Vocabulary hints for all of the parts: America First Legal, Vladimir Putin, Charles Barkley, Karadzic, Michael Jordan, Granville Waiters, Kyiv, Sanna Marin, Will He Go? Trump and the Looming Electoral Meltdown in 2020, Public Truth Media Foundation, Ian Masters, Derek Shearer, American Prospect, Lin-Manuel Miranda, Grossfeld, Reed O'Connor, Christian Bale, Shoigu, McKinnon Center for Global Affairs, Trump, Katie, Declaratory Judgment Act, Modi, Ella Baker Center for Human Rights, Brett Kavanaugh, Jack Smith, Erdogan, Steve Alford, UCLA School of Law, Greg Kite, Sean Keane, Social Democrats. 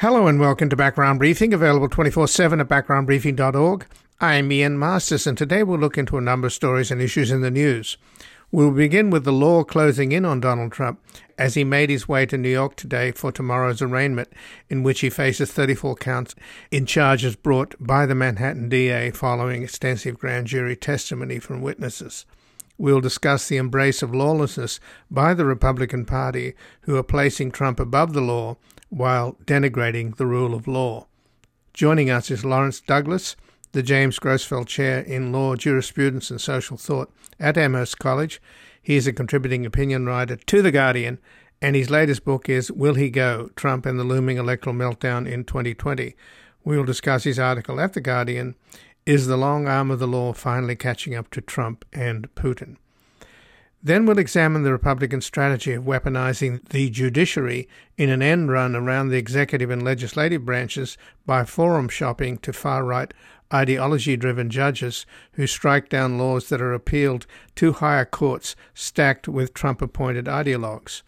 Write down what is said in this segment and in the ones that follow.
Hello and welcome to Background Briefing, available 24/7 at backgroundbriefing.org. I'm Ian Masters, and today we'll look into a number of stories and issues in the news. We'll begin with the law closing in on Donald Trump as he made his way to New York today for tomorrow's arraignment, in which he faces 34 counts in charges brought by the Manhattan DA following extensive grand jury testimony from witnesses. We'll discuss the embrace of lawlessness by the Republican Party, who are placing Trump above the law while denigrating the rule of law. Joining us is Lawrence Douglas, the James Grossfeld Chair in Law, Jurisprudence and Social Thought at Amherst College. He is a contributing opinion writer to The Guardian, and his latest book is Will He Go? Trump and the Looming Electoral Meltdown in 2020. We'll discuss his article at The Guardian, Is the Long Arm of the Law Finally Catching Up to Trump and Putin? Then we'll examine the Republican strategy of weaponizing the judiciary in an end run around the executive and legislative branches by forum shopping to far-right, ideology-driven judges who strike down laws that are appealed to higher courts stacked with Trump-appointed ideologues.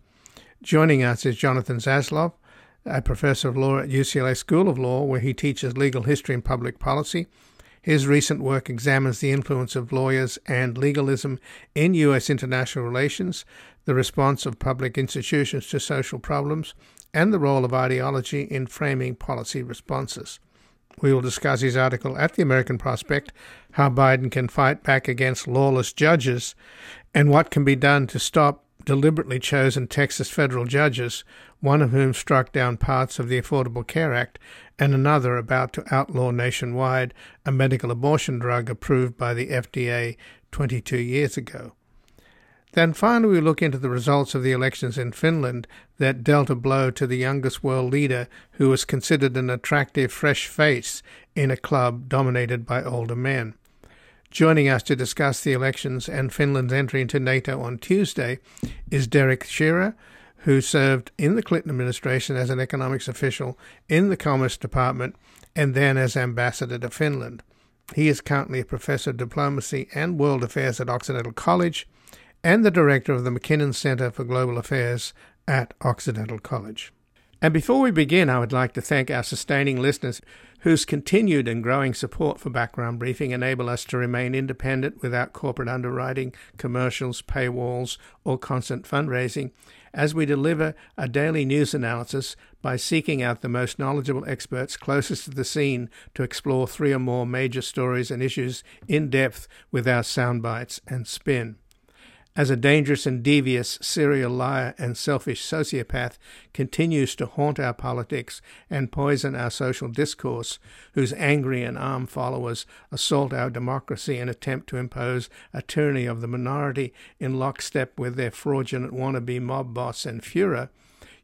Joining us is Jonathan Zasloff, a professor of law at UCLA School of Law, where he teaches legal history and public policy. His recent work examines the influence of lawyers and legalism in U.S. international relations, the response of public institutions to social problems, and the role of ideology in framing policy responses. We will discuss his article at the American Prospect, How Biden Can Fight Back Against Lawless Judges, and what can be done to stop deliberately chosen Texas federal judges, one of whom struck down parts of the Affordable Care Act and another about to outlaw nationwide a medical abortion drug approved by the FDA 22 years ago. Then finally we look into the results of the elections in Finland that dealt a blow to the youngest world leader, who was considered an attractive fresh face in a club dominated by older men. Joining us to discuss the elections and Finland's entry into NATO on Tuesday is Derek Shearer, who served in the Clinton administration as an economics official in the Commerce Department and then as ambassador to Finland. He is currently a professor of diplomacy and world affairs at Occidental College and the director of the McKinnon Center for Global Affairs at Occidental College. And before we begin, I would like to thank our sustaining listeners whose continued and growing support for Background Briefing enable us to remain independent without corporate underwriting, commercials, paywalls, or constant fundraising, as we deliver a daily news analysis by seeking out the most knowledgeable experts closest to the scene to explore three or more major stories and issues in depth with our soundbites and spin. As a dangerous and devious serial liar and selfish sociopath continues to haunt our politics and poison our social discourse, whose angry and armed followers assault our democracy and attempt to impose a tyranny of the minority in lockstep with their fraudulent wannabe mob boss and Führer,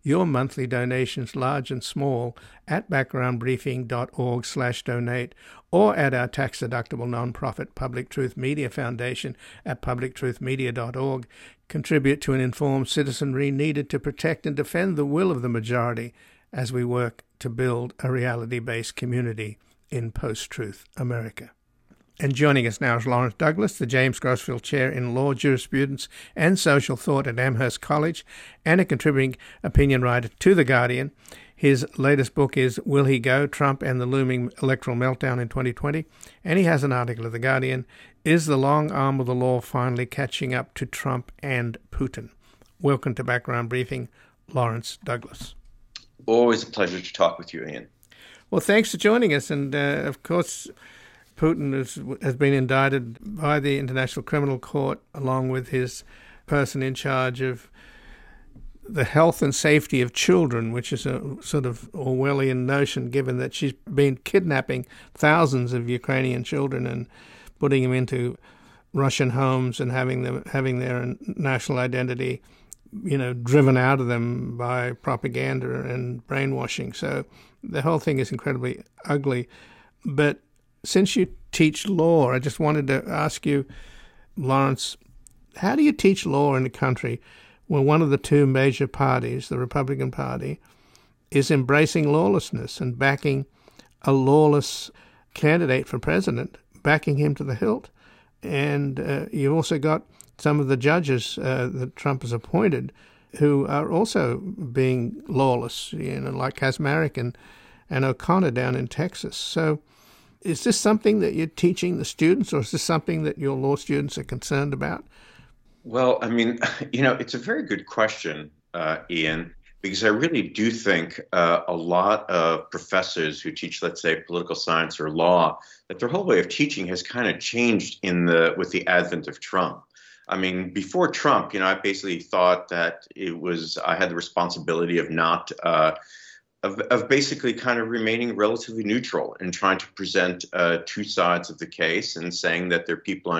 your monthly donations, large and small, at backgroundbriefing.org/donate, or at our tax-deductible nonprofit Public Truth Media Foundation at publictruthmedia.org, contribute to an informed citizenry needed to protect and defend the will of the majority as we work to build a reality-based community in post-truth America. And joining us now is Lawrence Douglas, the James Grossfeld Chair in Law, Jurisprudence and Social Thought at Amherst College and a contributing opinion writer to The Guardian. His latest book is Will He Go? Trump and the Looming Electoral Meltdown in 2020. And he has an article at The Guardian, Is the Long Arm of the Law Finally Catching Up to Trump and Putin? Welcome to Background Briefing, Lawrence Douglas. Always a pleasure to talk with you, Ian. Well, thanks for joining us. And of course, Putin has been indicted by the International Criminal Court, along with his person in charge of the health and safety of children, which is a sort of Orwellian notion, given that she's been kidnapping thousands of Ukrainian children and putting them into Russian homes and having their national identity, driven out of them by propaganda and brainwashing. So the whole thing is incredibly ugly. But since you teach law, I just wanted to ask you, Lawrence, how do you teach law in a country where one of the two major parties, the Republican Party, is embracing lawlessness and backing a lawless candidate for president, backing him to the hilt? And you've also got some of the judges that Trump has appointed who are also being lawless, you know, like Kaczmarek and O'Connor down in Texas. So is this something that you're teaching the students, or is this something that your law students are concerned about? Well, I mean, you know, it's a very good question, Ian, because I really do think a lot of professors who teach, let's say, political science or law, that their whole way of teaching has kind of changed with the advent of Trump. I mean, before Trump, you know, I basically thought that I had the responsibility of not basically kind of remaining relatively neutral and trying to present two sides of the case and saying that there are people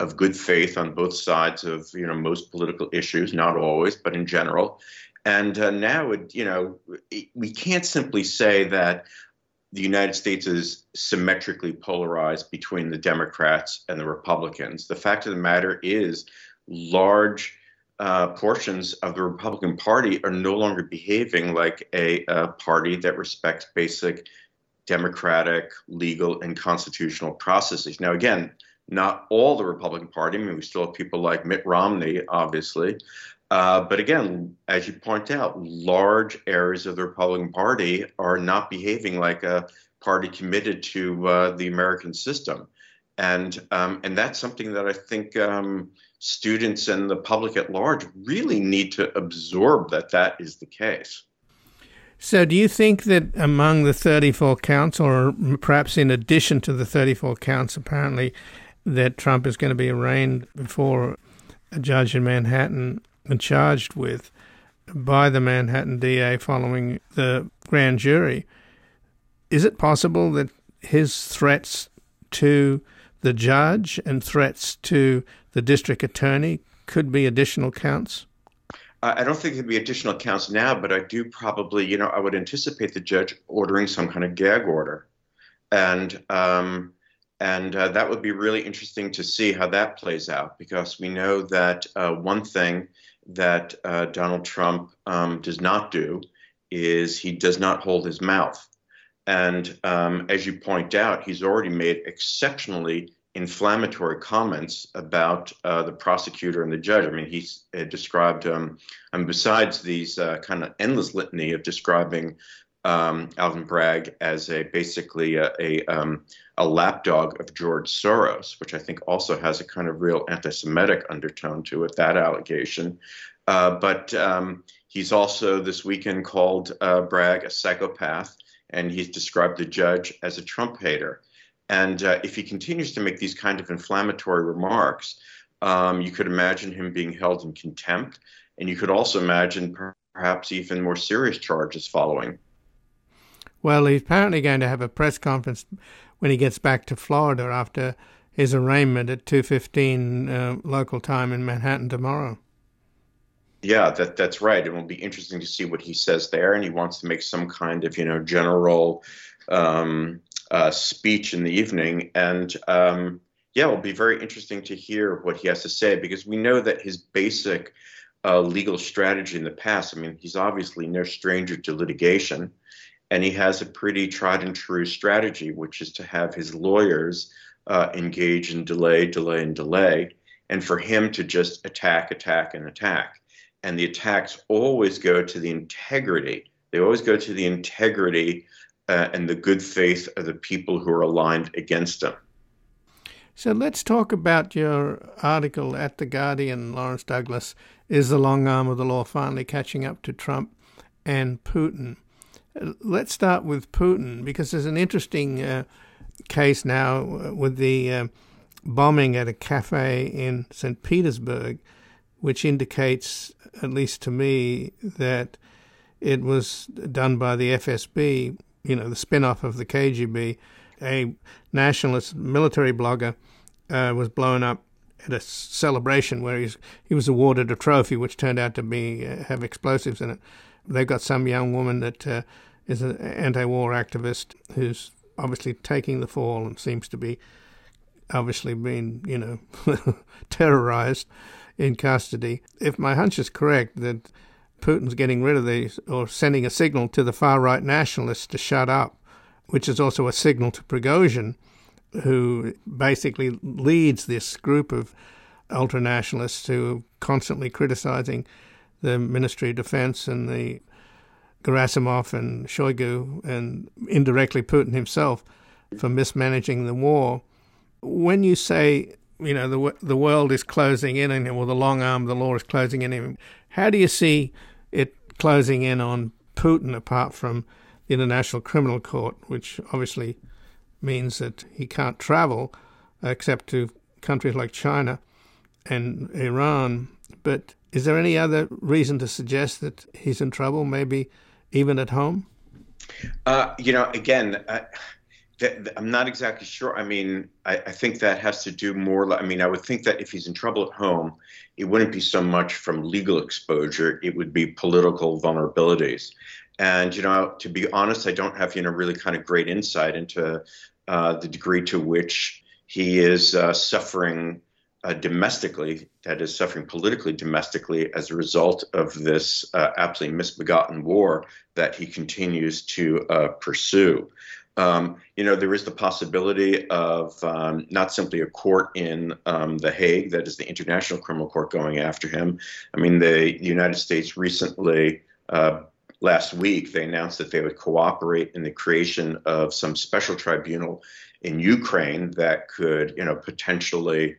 of good faith on both sides of, you know, most political issues, not always, but in general. And now, you know, we can't simply say that the United States is symmetrically polarized between the Democrats and the Republicans. The fact of the matter is large portions of the Republican Party are no longer behaving like a party that respects basic democratic, legal, and constitutional processes. Now, again, not all the Republican Party. I mean, we still have people like Mitt Romney, obviously. But again, as you point out, large areas of the Republican Party are not behaving like a party committed to the American system. And that's something that I think students and the public at large really need to absorb that is the case. So do you think that among the 34 counts, or perhaps in addition to the 34 counts, apparently, that Trump is going to be arraigned before a judge in Manhattan and charged with by the Manhattan DA following the grand jury? Is it possible that his threats to the judge and threats to the district attorney could be additional counts? I don't think there'd be additional counts now, but I do probably, you know, I would anticipate the judge ordering some kind of gag order. And that would be really interesting to see how that plays out, because we know that one thing that Donald Trump does not do is he does not hold his mouth. And as you point out, he's already made exceptionally inflammatory comments about the prosecutor and the judge. I mean, he's described, and besides these kind of endless litany of describing Alvin Bragg as basically a lapdog of George Soros, which I think also has a kind of real anti-Semitic undertone to it, that allegation. But he's also this weekend called Bragg a psychopath, and he's described the judge as a Trump hater. And if he continues to make these kind of inflammatory remarks, you could imagine him being held in contempt, and you could also imagine perhaps even more serious charges following. Well, he's apparently going to have a press conference when he gets back to Florida after his arraignment at 2:15 local time in Manhattan tomorrow. Yeah, that's right. It will be interesting to see what he says there. And he wants to make some kind of, you know, general speech in the evening. And yeah, it'll be very interesting to hear what he has to say, because we know that his basic legal strategy in the past, I mean, he's obviously no stranger to litigation. And he has a pretty tried and true strategy, which is to have his lawyers engage in delay, and for him to just attack. And the attacks always go to the integrity. They always go to the integrity and the good faith of the people who are aligned against him. So let's talk about your article at The Guardian, Lawrence Douglas, "Is the Long Arm of the Law Finally Catching Up to Trump and Putin?" Let's start with Putin, because there's an interesting case now with the bombing at a cafe in St. Petersburg, which indicates, at least to me, that it was done by the FSB, you know, the spin-off of the KGB. A nationalist military blogger was blown up at a celebration where he was awarded a trophy, which turned out to be have explosives in it. They've got some young woman that is an anti-war activist who's obviously taking the fall and seems to be obviously being, you know, terrorized in custody. If my hunch is correct, that Putin's getting rid of these or sending a signal to the far-right nationalists to shut up, which is also a signal to Prigozhin, who basically leads this group of ultranationalists who are constantly criticizing the Ministry of Defense and the Gerasimov and Shoigu and indirectly Putin himself for mismanaging the war. When you say, you know, the world is closing in on him, or the long arm of the law is closing in on him, how do you see it closing in on Putin apart from the International Criminal Court, which obviously means that he can't travel except to countries like China and Iran? But is there any other reason to suggest that he's in trouble, maybe even at home? I'm not exactly sure. I mean, I think that has to do more. I mean, I would think that if he's in trouble at home, it wouldn't be so much from legal exposure. It would be political vulnerabilities. And, you know, to be honest, I don't have, you know, really kind of great insight into the degree to which he is suffering domestically, that is suffering politically domestically as a result of this absolutely misbegotten war that he continues to pursue. You know, there is the possibility of not simply a court in The Hague, that is the International Criminal Court, going after him. I mean, the United States recently, last week, they announced that they would cooperate in the creation of some special tribunal in Ukraine that could, you know, potentially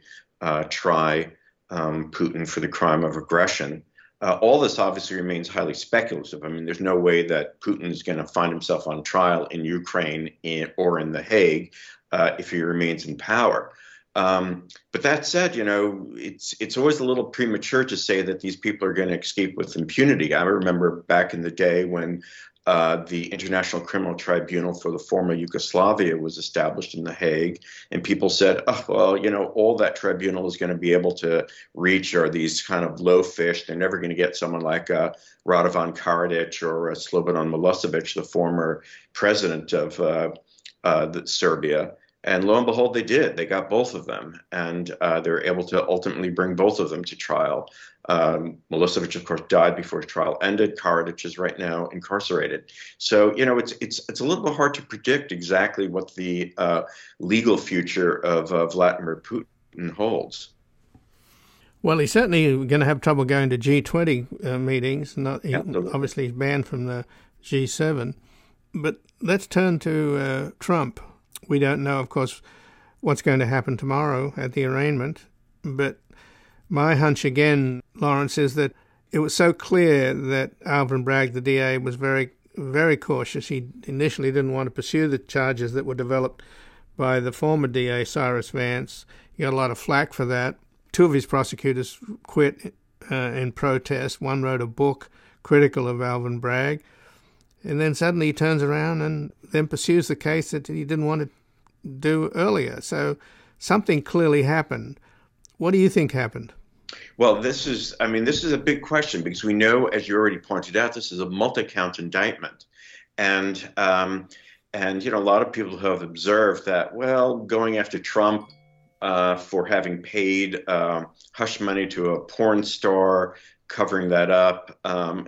try Putin for the crime of aggression. All this obviously remains highly speculative. I mean, there's no way that Putin is going to find himself on trial in Ukraine or in The Hague if he remains in power. But that said, you know, it's always a little premature to say that these people are going to escape with impunity. I remember back in the day when the International Criminal Tribunal for the former Yugoslavia was established in The Hague, and people said, oh, well, you know, all that tribunal is going to be able to reach are these kind of low fish. They're never going to get someone like Radovan Karadzic or Slobodan Milosevic, the former president of Serbia. And lo and behold, they did. They got both of them, and they were able to ultimately bring both of them to trial. Milosevic, of course, died before his trial ended. Karadzic is right now incarcerated. So, you know, it's a little bit hard to predict exactly what the legal future of Vladimir Putin holds. Well, he's certainly going to have trouble going to G20 meetings. Obviously, he's banned from the G7. But let's turn to Trump. We don't know, of course, what's going to happen tomorrow at the arraignment. But my hunch again, Lawrence, is that it was so clear that Alvin Bragg, the DA, was very, very cautious. He initially didn't want to pursue the charges that were developed by the former DA, Cyrus Vance. He got a lot of flack for that. Two of his prosecutors quit in protest. One wrote a book critical of Alvin Bragg. And then suddenly he turns around and then pursues the case that he didn't want to do earlier. So something clearly happened. What do you think happened? Well, this is a big question, because we know, as you already pointed out, this is a multi-count indictment. And you know, a lot of people have observed that, well, going after Trump for having paid hush money to a porn star, covering that up,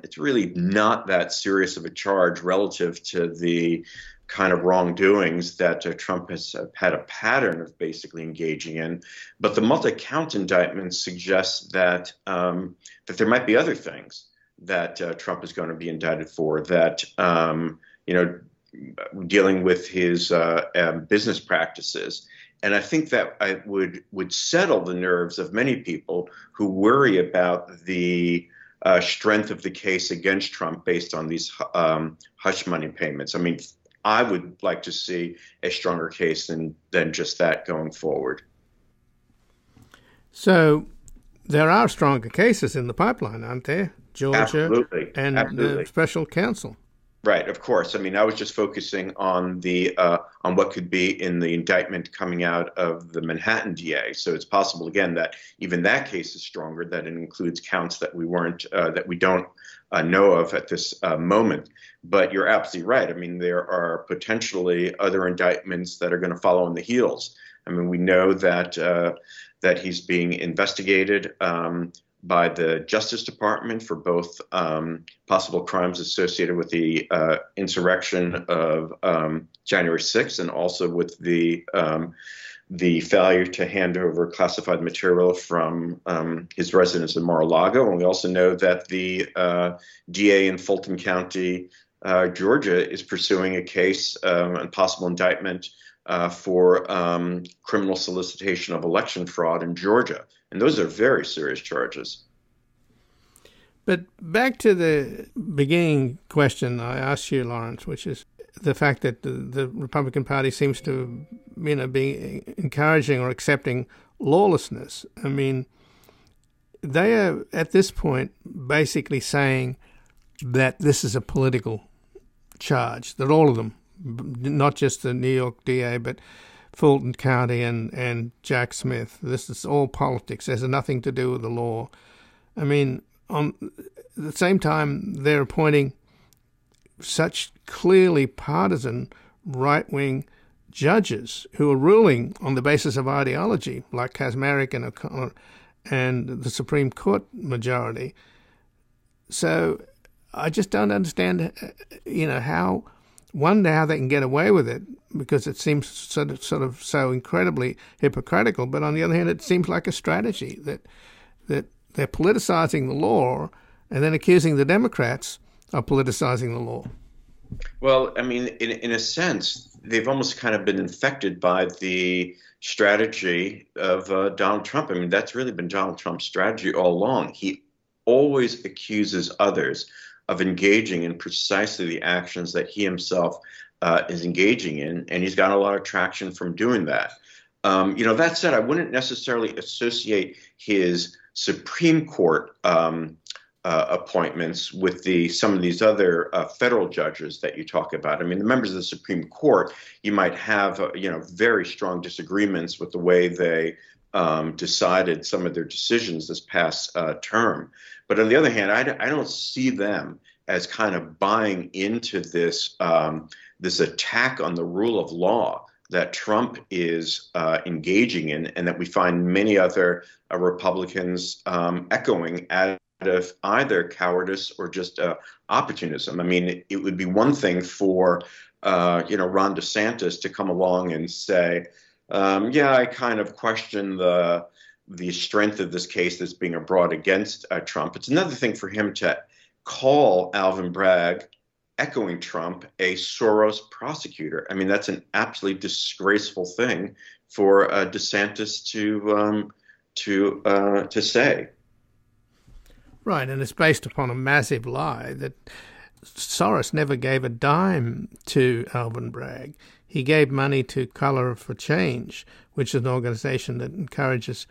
it's really not that serious of a charge relative to the kind of wrongdoings that Trump has had a pattern of basically engaging in. But the multi-count indictment suggests that that there might be other things that Trump is going to be indicted for, that, you know, dealing with his business practices. And I think that it would settle the nerves of many people who worry about the strength of the case against Trump based on these hush money payments. I mean, I would like to see a stronger case than just that going forward. So there are stronger cases in the pipeline, aren't there? Georgia. Absolutely. And the special counsel. Right, of course. I mean, I was just focusing on the on what could be in the indictment coming out of the Manhattan DA. So it's possible, again, that even that case is stronger, that it includes counts that we don't know of at this moment. But you're absolutely right. I mean, there are potentially other indictments that are going to follow on the heels. I mean, we know that he's being investigated by the Justice Department for both possible crimes associated with the insurrection of January 6th and also with the failure to hand over classified material from his residence in Mar-a-Lago. And we also know that the DA in Fulton County, Georgia, is pursuing a case, and possible indictment for criminal solicitation of election fraud in Georgia. And those are very serious charges. But back to the beginning question I asked you, Lawrence, which is the fact that the Republican Party seems to, be encouraging or accepting lawlessness. I mean, they are at this point basically saying that this is a political charge, that all of them, not just the New York DA, but Fulton County and Jack Smith. This is all politics. It has nothing to do with the law. I mean, on the same time, they're appointing such clearly partisan right-wing judges who are ruling on the basis of ideology, like Kaczmarek and O'Connor and the Supreme Court majority. So I just don't understand, how they can get away with it, because it seems sort of so incredibly hypocritical. But on the other hand, it seems like a strategy that they're politicizing the law and then accusing the Democrats of politicizing the law. Well, I mean, in a sense, they've almost kind of been infected by the strategy of Donald Trump. I mean, that's really been Donald Trump's strategy all along. He always accuses others of engaging in precisely the actions that he himself is engaging in, and he's got a lot of traction from doing that. That said, I wouldn't necessarily associate his Supreme Court appointments with some of these other federal judges that you talk about. I mean, the members of the Supreme Court, you might have, very strong disagreements with the way they decided some of their decisions this past term. But on the other hand, I don't see them as kind of buying into this this attack on the rule of law that Trump is engaging in, and that we find many other Republicans echoing as of either cowardice or just opportunism. I mean, it would be one thing for, Ron DeSantis to come along and say, I kind of question the strength of this case that's being brought against Trump. It's another thing for him to call Alvin Bragg, echoing Trump, a Soros prosecutor. I mean, that's an absolutely disgraceful thing for DeSantis to say. Right, and it's based upon a massive lie that Soros never gave a dime to Alvin Bragg. He gave money to Colour for Change, which is an organization that encourages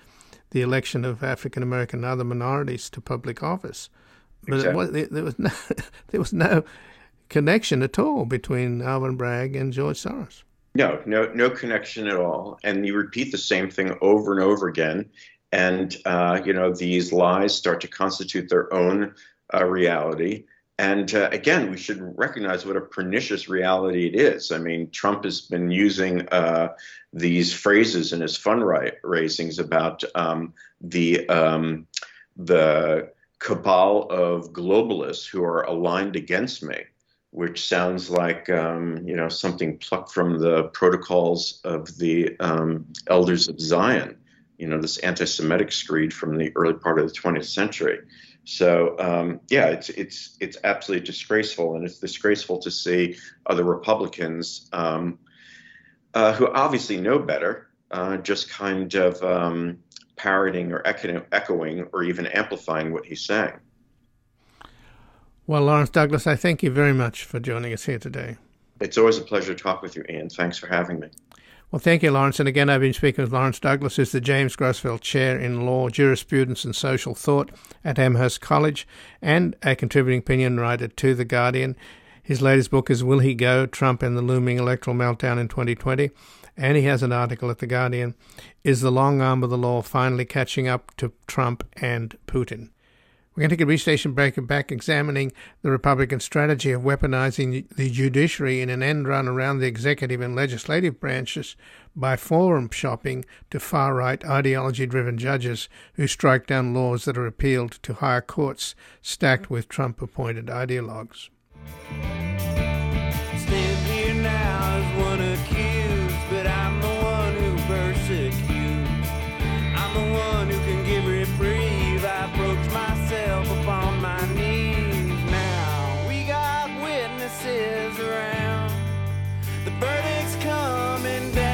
the election of African American and other minorities to public office. But exactly. There was no connection at all between Alvin Bragg and George Soros. No connection at all. And you repeat the same thing over and over again. And, these lies start to constitute their own reality. And again, we should recognize what a pernicious reality it is. I mean, Trump has been using these phrases in his fundraisings about the cabal of globalists who are aligned against me, which sounds like, something plucked from the protocols of the Elders of Zion. This anti-Semitic screed from the early part of the 20th century. So, it's absolutely disgraceful. And it's disgraceful to see other Republicans who obviously know better, just kind of parroting or echoing or even amplifying what he's saying. Well, Lawrence Douglas, I thank you very much for joining us here today. It's always a pleasure to talk with you, Ian. Thanks for having me. Well, thank you, Lawrence. And again, I've been speaking with Lawrence Douglas, who's the James Grossfeld Chair in Law, Jurisprudence and Social Thought at Amherst College, and a contributing opinion writer to The Guardian. His latest book is Will He Go? Trump and the Looming Electoral Meltdown in 2020. And he has an article at The Guardian, Is the Long Arm of the Law Finally Catching Up to Trump and Putin? We're going to take a brief station break and back examining the Republican strategy of weaponizing the judiciary in an end run around the executive and legislative branches, by forum shopping to far-right ideology-driven judges who strike down laws that are appealed to higher courts stacked with Trump-appointed ideologues. Stand here now as one accused, but I'm the one who persecutes. I'm the one who can give reprieve. I approach myself upon my knees now. We got witnesses around. The verdict's coming down.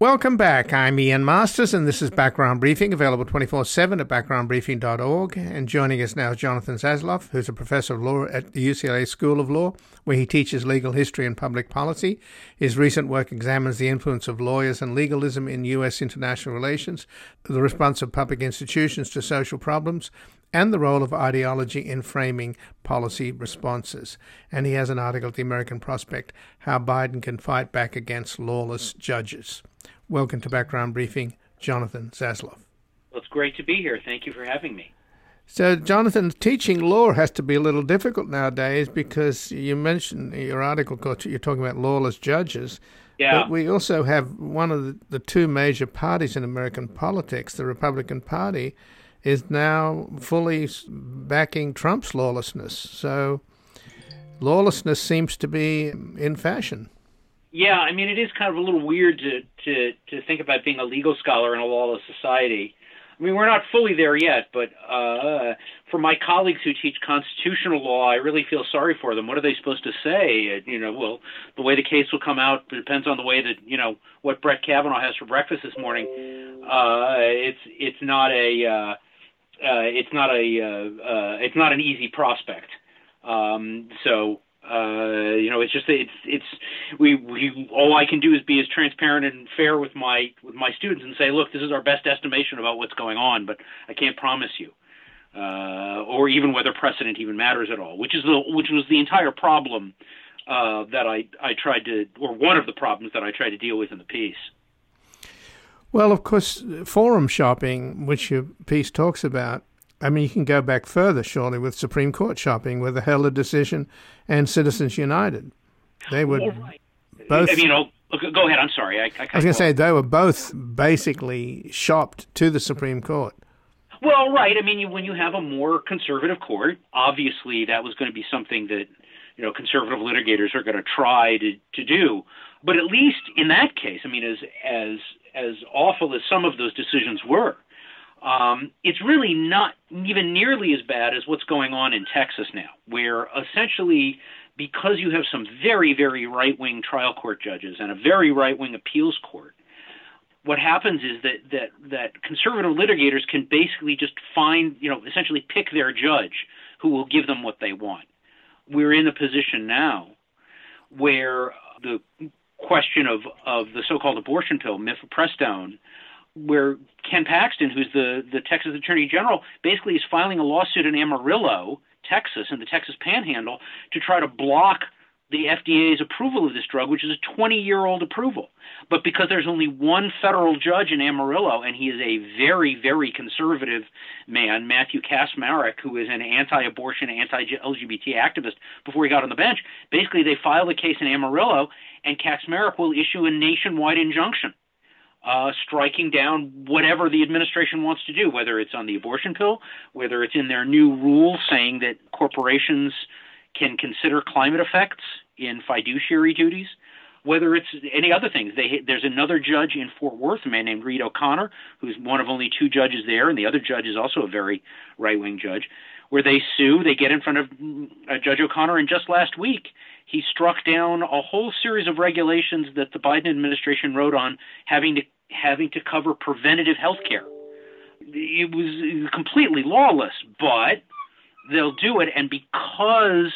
Welcome back. I'm Ian Masters, and this is Background Briefing, available 24/7 at backgroundbriefing.org. And joining us now is Jonathan Zasloff, who's a professor of law at the UCLA School of Law, where he teaches legal history and public policy. His recent work examines the influence of lawyers and legalism in U.S. international relations, the response of public institutions to social problems, and the role of ideology in framing policy responses. And he has an article at the American Prospect, How Biden Can Fight Back Against Lawless Judges. Welcome to Background Briefing, Jonathan Zasloff. Well, it's great to be here. Thank you for having me. So, Jonathan, teaching law has to be a little difficult nowadays because you mentioned in your article, you're talking about lawless judges. Yeah. But we also have one of the two major parties in American politics, the Republican Party, is now fully backing Trump's lawlessness. So lawlessness seems to be in fashion. Yeah, I mean, it is kind of a little weird to think about being a legal scholar in a lawless society. I mean, we're not fully there yet, but for my colleagues who teach constitutional law, I really feel sorry for them. What are they supposed to say? You know, well, the way the case will come out depends on the way that, you know, what Brett Kavanaugh has for breakfast this morning. It's not an easy prospect. All I can do is be as transparent and fair with my students and say, look, this is our best estimation about what's going on, but I can't promise you, or even whether precedent even matters at all, which was the entire problem that I tried to, or one of the problems that I tried to deal with in the piece. Well, of course, forum shopping, which your piece talks about, I mean, you can go back further, surely, with Supreme Court shopping, with the Heller decision and Citizens United. They were both... I mean, go ahead. I'm sorry. I was going to say, they were both basically shopped to the Supreme Court. Well, right. I mean, when you have a more conservative court, obviously that was going to be something that, you know, conservative litigators are going to try to do. But at least in that case, I mean, as awful as some of those decisions were, it's really not even nearly as bad as what's going on in Texas now, where essentially because you have some very, very right-wing trial court judges and a very right-wing appeals court, what happens is that conservative litigators can basically just find, you know, essentially pick their judge who will give them what they want. We're in a position now where the question of the so-called abortion pill, Mifepristone, where Ken Paxton, who's the Texas Attorney General, basically is filing a lawsuit in Amarillo, Texas, in the Texas Panhandle, to try to block the FDA's approval of this drug, which is a 20-year-old approval. But because there's only one federal judge in Amarillo, and he is a very, very conservative man, Matthew Kaczmarek, who is an anti-abortion, anti-LGBT activist, before he got on the bench, basically they filed a case in Amarillo, and Kaczmarek will issue a nationwide injunction striking down whatever the administration wants to do, whether it's on the abortion pill, whether it's in their new rule saying that corporations can consider climate effects in fiduciary duties, whether it's any other things. There's another judge in Fort Worth, a man named Reed O'Connor, who's one of only two judges there, and the other judge is also a very right-wing judge, where they sue, they get in front of Judge O'Connor, and just last week he struck down a whole series of regulations that the Biden administration wrote on having to cover preventative health care. It was completely lawless, but they'll do it, and because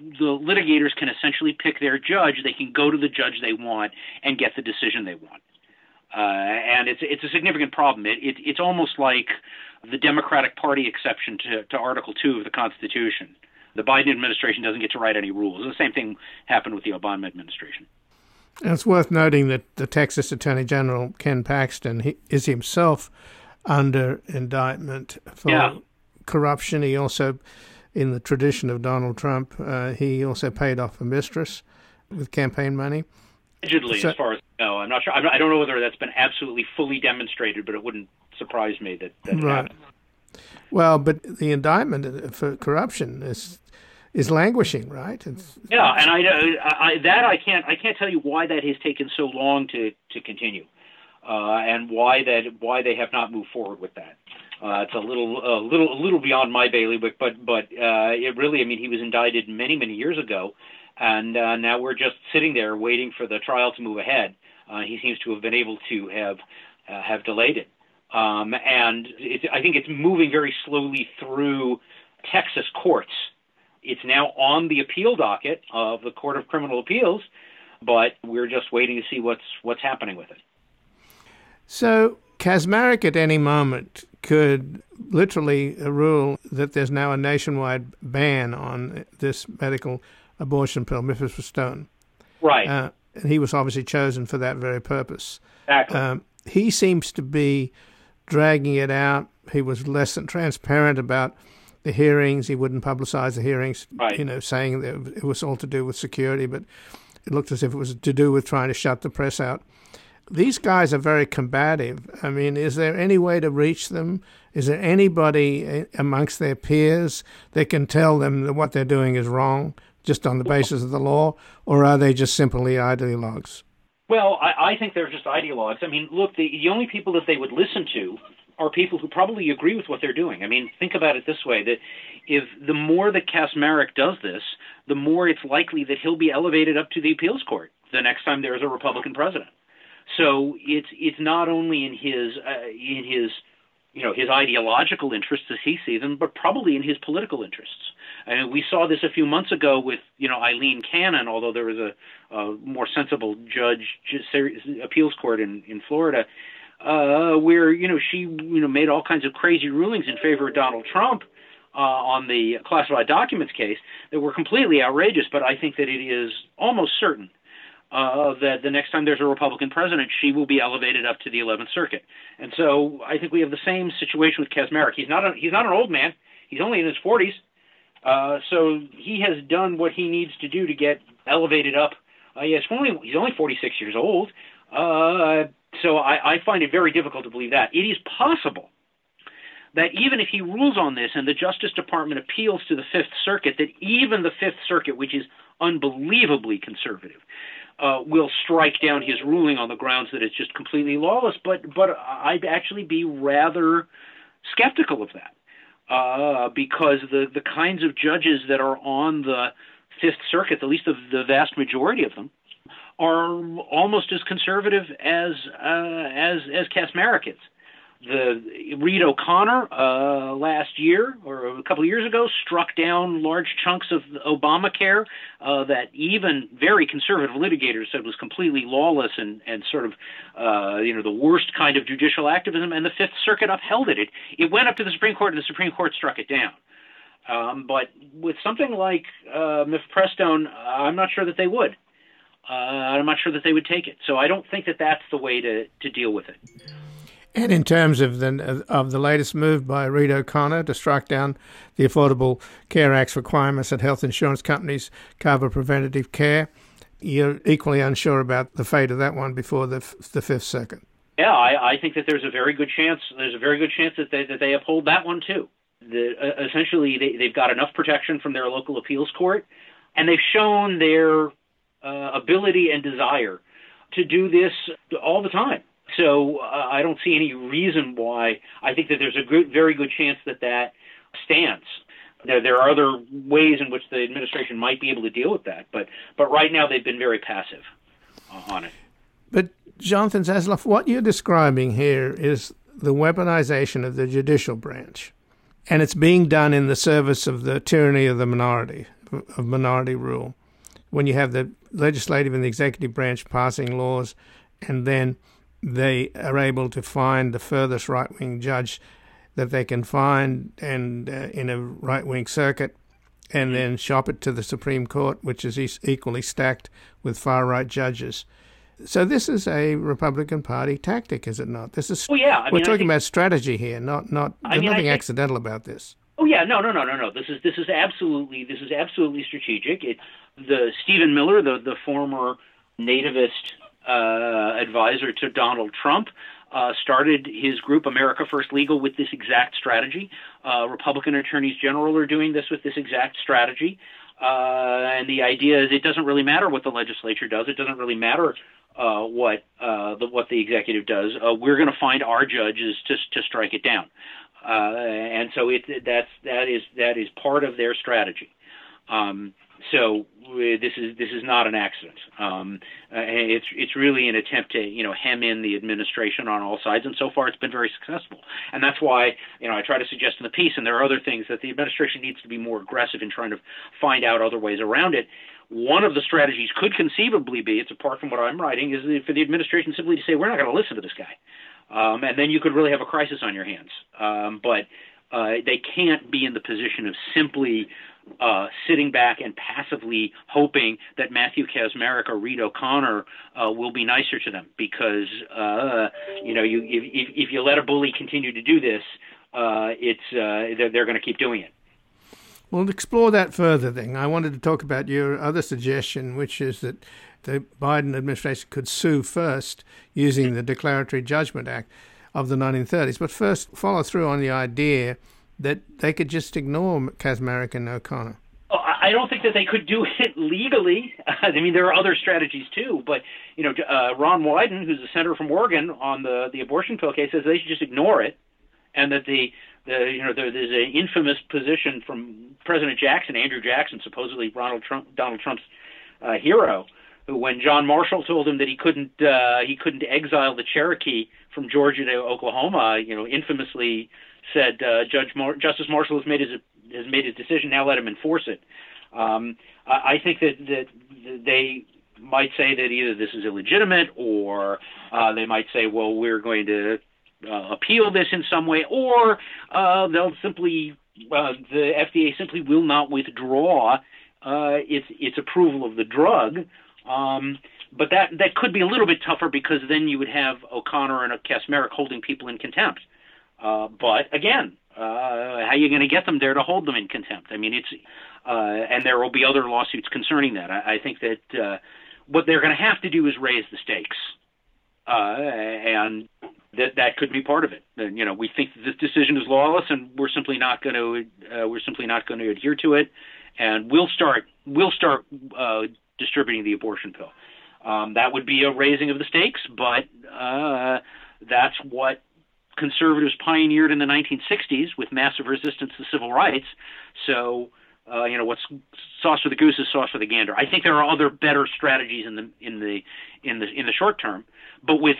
the litigators can essentially pick their judge, they can go to the judge they want and get the decision they want. And it's a significant problem. It's almost like the Democratic Party exception to Article 2 of the Constitution. The Biden administration doesn't get to write any rules. The same thing happened with the Obama administration. And it's worth noting that the Texas Attorney General, Ken Paxton, is himself under indictment for corruption. He also, in the tradition of Donald Trump, he also paid off a mistress with campaign money. Allegedly, so, as far as I know. I'm not sure. I don't know whether that's been absolutely fully demonstrated, but it wouldn't surprise me that right. Happened. Well, but the indictment for corruption is languishing, right? And I can't tell you why that has taken so long to continue, and why they have not moved forward with that. It's a little beyond my bailiwick, but it really, I mean, he was indicted many years ago, and now we're just sitting there waiting for the trial to move ahead. He seems to have been able to have delayed it, and I think it's moving very slowly through Texas courts. It's now on the appeal docket of the Court of Criminal Appeals, but we're just waiting to see what's happening with it. So Kaczmarek at any moment could literally rule that there's now a nationwide ban on this medical abortion pill, Mifepristone. Right. And he was obviously chosen for that very purpose. Exactly. He seems to be dragging it out. He was less than transparent about the hearings. He wouldn't publicize the hearings, right. Saying that it was all to do with security, but it looked as if it was to do with trying to shut the press out. These guys are very combative. I mean, is there any way to reach them? Is there anybody amongst their peers that can tell them that what they're doing is wrong just on the basis of the law, or are they just simply ideologues? Well, I think they're just ideologues. I mean, look, the only people that they would listen to are people who probably agree with what they're doing. I mean, think about it this way, that if the more that Kaczmarek does this, the more it's likely that he'll be elevated up to the appeals court the next time there is a Republican president. So it's not only in his ideological interests as he sees them, but probably in his political interests. I mean, we saw this a few months ago with Eileen Cannon, although there was a more sensible appeals court in Florida, where she made all kinds of crazy rulings in favor of Donald Trump on the classified documents case that were completely outrageous. But I think that it is almost certain that the next time there's a Republican president, she will be elevated up to the 11th Circuit. And so I think we have the same situation with Kaczmarek. He's not an old man. He's only in his 40s. So he has done what he needs to do to get elevated up. He's only 46 years old. So I find it very difficult to believe that. It is possible that even if he rules on this and the Justice Department appeals to the Fifth Circuit, that even the Fifth Circuit, which is unbelievably conservative, will strike down his ruling on the grounds that it's just completely lawless. But I'd actually be rather skeptical of that because the kinds of judges that are on the Fifth Circuit, at least the vast majority of them, are almost as conservative as Kaczmarek is. The Reed O'Connor last year or a couple of years ago struck down large chunks of Obamacare that even very conservative litigators said was completely lawless and sort of the worst kind of judicial activism, and the Fifth Circuit upheld it. It went up to the Supreme Court, and the Supreme Court struck it down. But with something like Mifepristone, I'm not sure that they would. I'm not sure that they would take it. So I don't think that that's the way to deal with it. And in terms of the latest move by Reed O'Connor to strike down the Affordable Care Act's requirements that health insurance companies cover preventative care, you're equally unsure about the fate of that one before the Fifth Circuit. Yeah, I think that there's a very good chance. There's a very good chance that they uphold that one too. Essentially, they've got enough protection from their local appeals court, and they've shown their ability and desire to do this all the time. So I don't see any reason why. I think that there's a very good chance that stands. There are other ways in which the administration might be able to deal with that, but right now they've been very passive on it. But Jonathan Zasloff, what you're describing here is the weaponization of the judicial branch, and it's being done in the service of the tyranny of the minority, of minority rule, when you have the legislative and the executive branch passing laws, and then they are able to find the furthest right-wing judge that they can find and in a right-wing circuit, and then shop it to the Supreme Court, which is equally stacked with far-right judges. So this is a Republican Party tactic, is it not? This is, we're talking about strategy here, not accidental about this. Oh, yeah, no. This is absolutely strategic. The Stephen Miller, the former nativist advisor to Donald Trump, started his group America First Legal with this exact strategy. Republican attorneys general are doing this with this exact strategy. And the idea is it doesn't really matter what the legislature does. It doesn't really matter what the executive does. We're going to find our judges to strike it down. And so that is part of their strategy. So this is not an accident. It's really an attempt to, hem in the administration on all sides, and so far it's been very successful. And that's why, I try to suggest in the piece, and there are other things, that the administration needs to be more aggressive in trying to find out other ways around it. One of the strategies could conceivably be, it's apart from what I'm writing, is for the administration simply to say, we're not going to listen to this guy. And then you could really have a crisis on your hands. But they can't be in the position of simply sitting back and passively hoping that Matthew Kaczmarek or Reed O'Connor will be nicer to them, because if you let a bully continue to do this, they're going to keep doing it. We'll explore that further then. I wanted to talk about your other suggestion, which is that the Biden administration could sue first using the Declaratory Judgment Act of the 1930s, but first follow through on the idea that they could just ignore Kaczmarek and O'Connor. Oh, I don't think that they could do it legally. I mean, there are other strategies too, but Ron Wyden, who's a senator from Oregon on the abortion pill case, says they should just ignore it, and that there's an infamous position from President Jackson, Andrew Jackson, supposedly Donald Trump's hero, who, when John Marshall told him that he couldn't exile the Cherokee from Georgia to Oklahoma, infamously said, Justice Marshall has made his decision. Now let him enforce it. I think that they might say that either this is illegitimate, or they might say, well, we're going to appeal this in some way, or they'll simply the FDA simply will not withdraw its approval of the drug. But that could be a little bit tougher, because then you would have O'Connor and Kaczmarek holding people in contempt. But again, how are you going to get them there to hold them in contempt? I mean, and there will be other lawsuits concerning that. I think that what they're going to have to do is raise the stakes, and that could be part of it. And, we think that this decision is lawless, and we're simply not going to adhere to it, and we'll start distributing the abortion pill. That would be a raising of the stakes, but that's what conservatives pioneered in the 1960s with massive resistance to civil rights. So, what's sauce for the goose is sauce for the gander. I think there are other better strategies in the short term, but with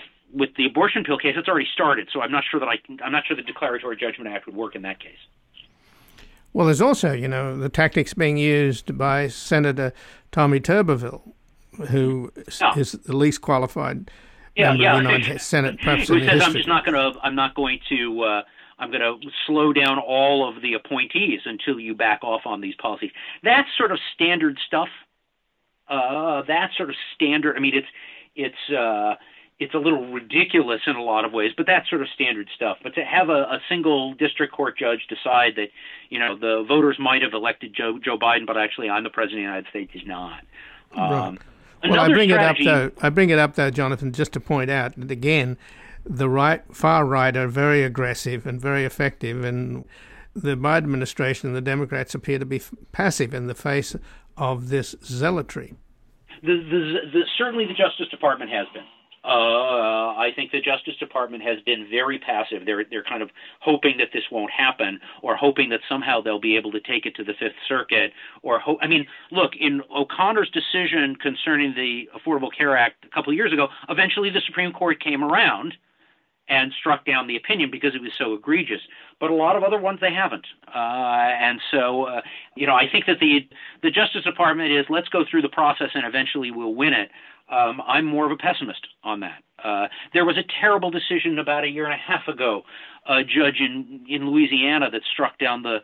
the abortion pill case, it's already started. So I'm not sure the Declaratory Judgment Act would work in that case. Well, there's also, the tactics being used by Senator Tommy Tuberville, who is the least qualified member of the Senate, perhaps in history. I'm going to slow down all of the appointees until you back off on these policies. That's sort of standard stuff. I mean, it's a little ridiculous in a lot of ways, but that's sort of standard stuff. But to have a single district court judge decide that, the voters might have elected Joe Biden, but actually I'm the president of the United States, is not. Right. Well, I bring it up, though, Jonathan, just to point out that, again, the far right are very aggressive and very effective, and the Biden administration and the Democrats appear to be passive in the face of this zealotry. Certainly the Justice Department has been. I think the Justice Department has been very passive. They're kind of hoping that this won't happen, or hoping that somehow they'll be able to take it to the Fifth Circuit. Look, in O'Connor's decision concerning the Affordable Care Act a couple of years ago, eventually the Supreme Court came around and struck down the opinion because it was so egregious. But a lot of other ones they haven't. And so I think that the Justice Department is, let's go through the process and eventually we'll win it. I'm more of a pessimist on that. There was a terrible decision about a year and a half ago, a judge in Louisiana that struck down the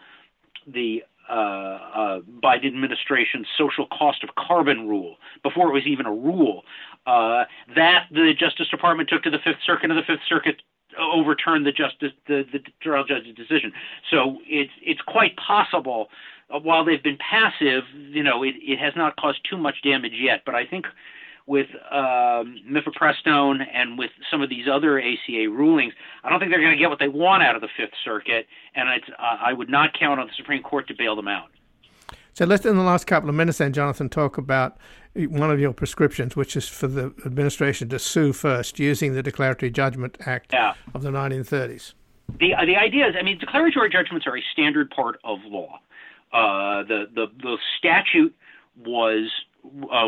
Biden administration's social cost of carbon rule before it was even a rule. That the Justice Department took to the Fifth Circuit, and the Fifth Circuit overturn the trial judge's decision. So it's quite possible. While they've been passive, it has not caused too much damage yet. But I think with Mifepristone and with some of these other ACA rulings, I don't think they're going to get what they want out of the Fifth Circuit, and I would not count on the Supreme Court to bail them out. So let's, in the last couple of minutes then, Jonathan, talk about one of your prescriptions, which is for the administration to sue first using the Declaratory Judgment Act of the 1930s. The idea is, declaratory judgments are a standard part of law. The statute was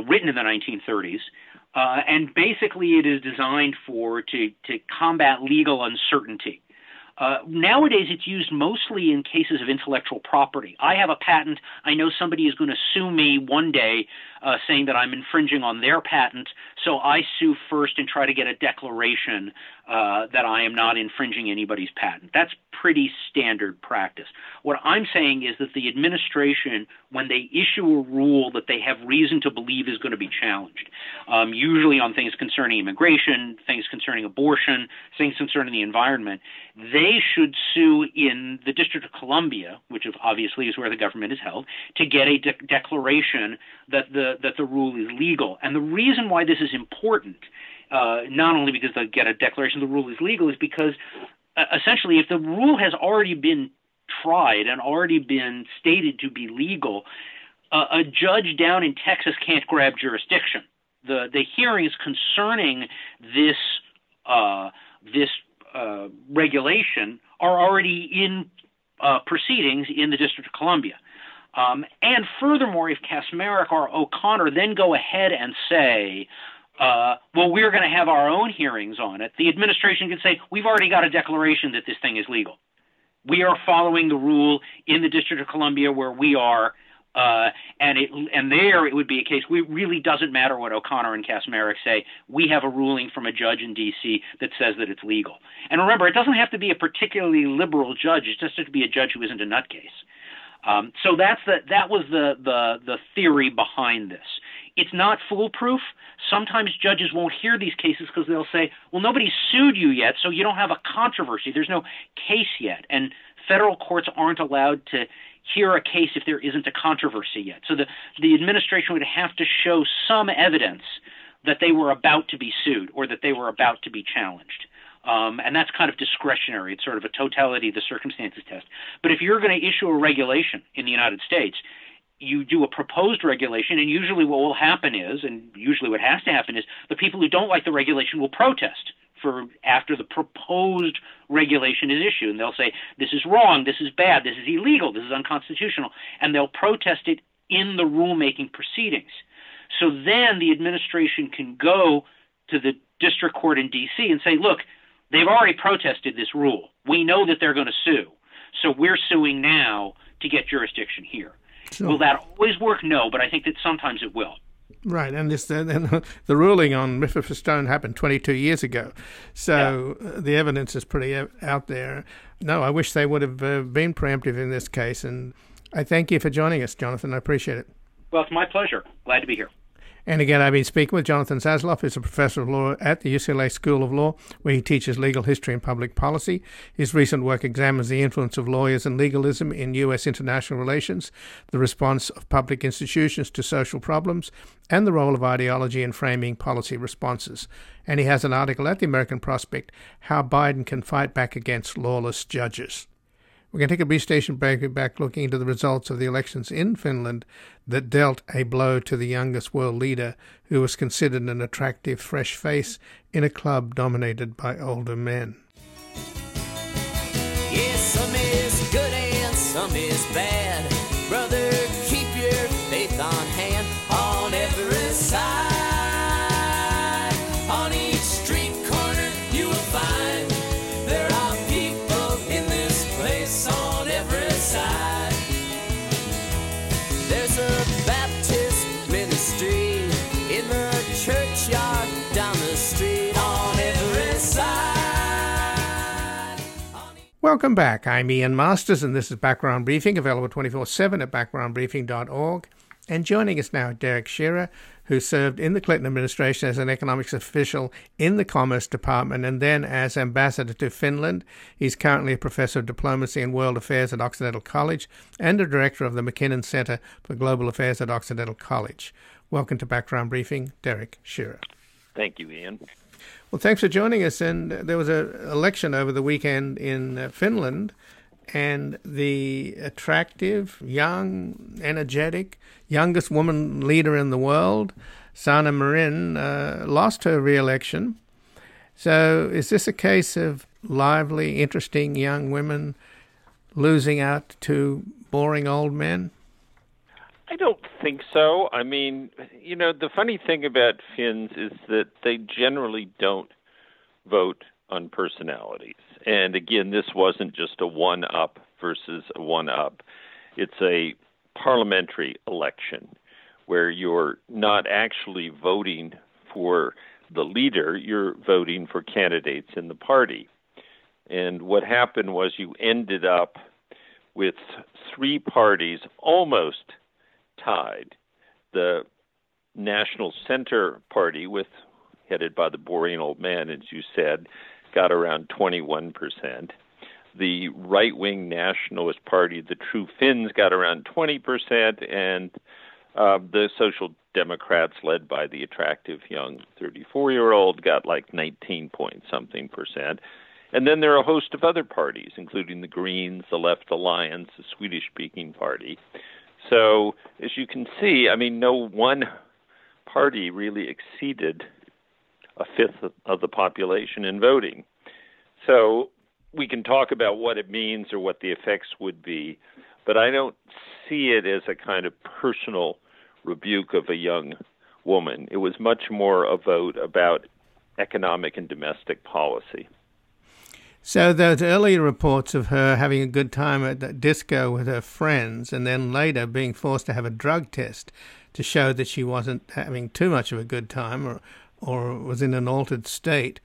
written in the 1930s, and basically it is designed to combat legal uncertainty. Nowadays, it's used mostly in cases of intellectual property. I have a patent. I know somebody is going to sue me one day saying that I'm infringing on their patent, so I sue first and try to get a declaration that I am not infringing anybody's patent. That's pretty standard practice. What I'm saying is that the administration, when they issue a rule that they have reason to believe is going to be challenged, usually on things concerning immigration, things concerning abortion, things concerning the environment, they should sue in the District of Columbia, which obviously is where the government is held, to get a declaration that the rule is legal. And the reason why this is important, not only because they get a declaration the rule is legal, is because essentially if the rule has already been tried and already been stated to be legal, a judge down in Texas can't grab jurisdiction. The hearings concerning this this regulation are already in proceedings in the District of Columbia. And furthermore, if Kaczmarek or O'Connor then go ahead and say, well, we're going to have our own hearings on it, the administration can say, we've already got a declaration that this thing is legal. We are following the rule in the District of Columbia where we are, and there it would be a case. It really doesn't matter what O'Connor and Kaczmarek say. We have a ruling from a judge in D.C. that says that it's legal. And remember, it doesn't have to be a particularly liberal judge. It just has to be a judge who isn't a nutcase. So that was the theory behind this. It's not foolproof. Sometimes judges won't hear these cases because they'll say, well, nobody's sued you yet, so you don't have a controversy. There's no case yet. And federal courts aren't allowed to hear a case if there isn't a controversy yet. So the administration would have to show some evidence that they were about to be sued or that they were about to be challenged. And that's kind of discretionary. It's sort of a totality of the circumstances test. But if you're going to issue a regulation in the United States, you do a proposed regulation, and usually what will happen is, and usually what has to happen is, the people who don't like the regulation will protest after the proposed regulation is issued. And they'll say, this is wrong, this is bad, this is illegal, this is unconstitutional. And they'll protest it in the rulemaking proceedings. So then the administration can go to the district court in D.C. and say, look, they've already protested this rule. We know that they're going to sue, so we're suing now to get jurisdiction here. Sure. Will that always work? No, but I think that sometimes it will. Right, and the ruling on Mifepristone happened 22 years ago, so the evidence is pretty out there. No, I wish they would have been preemptive in this case, and I thank you for joining us, Jonathan. I appreciate it. Well, it's my pleasure. Glad to be here. And again, I've been speaking with Jonathan Zasloff, who's a professor of law at the UCLA School of Law, where he teaches legal history and public policy. His recent work examines the influence of lawyers and legalism in U.S. international relations, the response of public institutions to social problems, and the role of ideology in framing policy responses. And he has an article at the American Prospect, How Biden Can Fight Back Against Lawless Judges. We're going to take a brief station break. We're back looking into the results of the elections in Finland that dealt a blow to the youngest world leader, who was considered an attractive, fresh face in a club dominated by older men. Yes, some is good and some is bad. Brother, keep your faith on hand on every side. Welcome back. I'm Ian Masters, and this is Background Briefing, available 24/7 at backgroundbriefing.org. And joining us now, Derek Shearer, who served in the Clinton administration as an economics official in the Commerce Department and then as ambassador to Finland. He's currently a professor of diplomacy and world affairs at Occidental College and a director of the McKinnon Center for Global Affairs at Occidental College. Welcome to Background Briefing, Derek Shearer. Thank you, Ian. Well, thanks for joining us. And there was an election over the weekend in Finland, and the attractive, young, energetic, youngest woman leader in the world, Sanna Marin, lost her re-election. So is this a case of lively, interesting young women losing out to boring old men? I don't think so. I mean, you know, the funny thing about Finns is that they generally don't vote on personalities. And again, this wasn't just a one-up versus a one-up. It's a parliamentary election where you're not actually voting for the leader, you're voting for candidates in the party. And what happened was you ended up with three parties almost tied. The National Center Party, headed by the boring old man, as you said, got around 21%. The right-wing nationalist party, the True Finns, got around 20%, and the Social Democrats, led by the attractive young 34-year-old, got like 19-point-something percent. And then there are a host of other parties, including the Greens, the Left Alliance, the Swedish-speaking party. So, as you can see, I mean, no one party really exceeded a fifth of the population in voting. So we can talk about what it means or what the effects would be, but I don't see it as a kind of personal rebuke of a young woman. It was much more a vote about economic and domestic policy. So those earlier reports of her having a good time at the disco with her friends and then later being forced to have a drug test to show that she wasn't having too much of a good time or was in an altered state,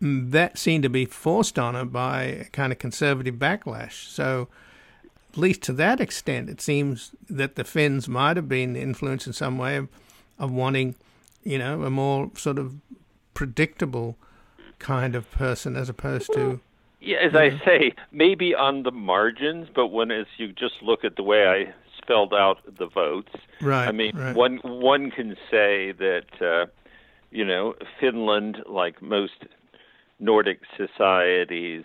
that seemed to be forced on her by a kind of conservative backlash. So at least to that extent, it seems that the Finns might have been influenced in some way of wanting, you know, a more sort of predictable kind of person as opposed to... Yeah, as I say, maybe on the margins, but when as you just look at the way I spelled out the votes, right, I mean, right. one can say that... you know, Finland, like most Nordic societies,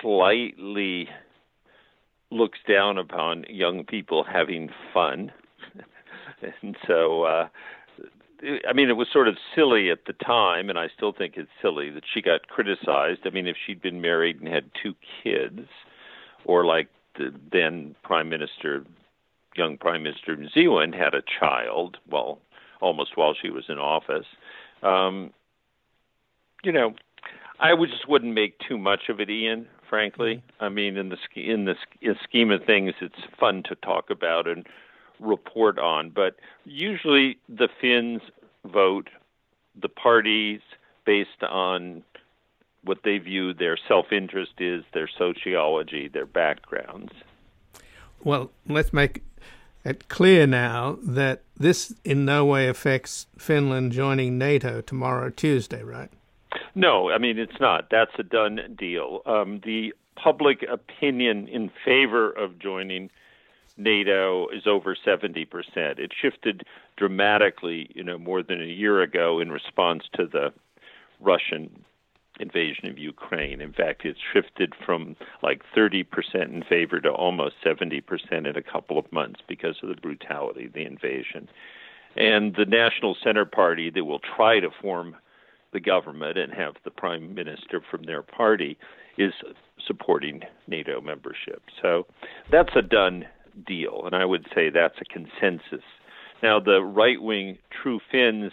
slightly looks down upon young people having fun. And so, I mean, it was sort of silly at the time, and I still think it's silly that she got criticized. I mean, if she'd been married and had two kids, or like the then young Prime Minister of New Zealand had a child, well, almost while she was in office. You know, I just wouldn't make too much of it, Ian, frankly. I mean, in the scheme of things, it's fun to talk about and report on. But usually the Finns vote the parties based on what they view their self-interest is, their sociology, their backgrounds. Well, let's make... It's clear now that this in no way affects Finland joining NATO tomorrow, Tuesday, right? No, I mean, it's not. That's a done deal. The public opinion in favor of joining NATO is over 70%. It shifted dramatically, you know, more than a year ago in response to the Russian invasion of Ukraine. In fact, it's shifted from like 30% in favor to almost 70% in a couple of months because of the brutality of the invasion. And the National Center Party that will try to form the government and have the prime minister from their party is supporting NATO membership. So that's a done deal, and I would say that's a consensus. Now, the right-wing True Finns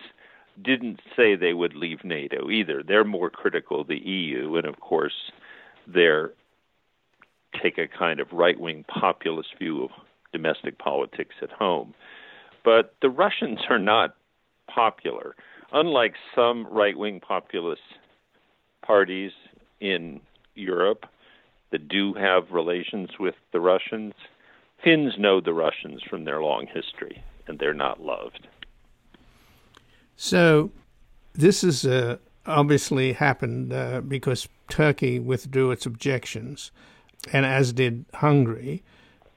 didn't say they would leave NATO either. They're more critical of the EU, and of course, they're take a kind of right-wing populist view of domestic politics at home. But the Russians are not popular. Unlike some right-wing populist parties in Europe that do have relations with the Russians, Finns know the Russians from their long history. and they're not loved. So this is obviously happened because Turkey withdrew its objections, and as did Hungary.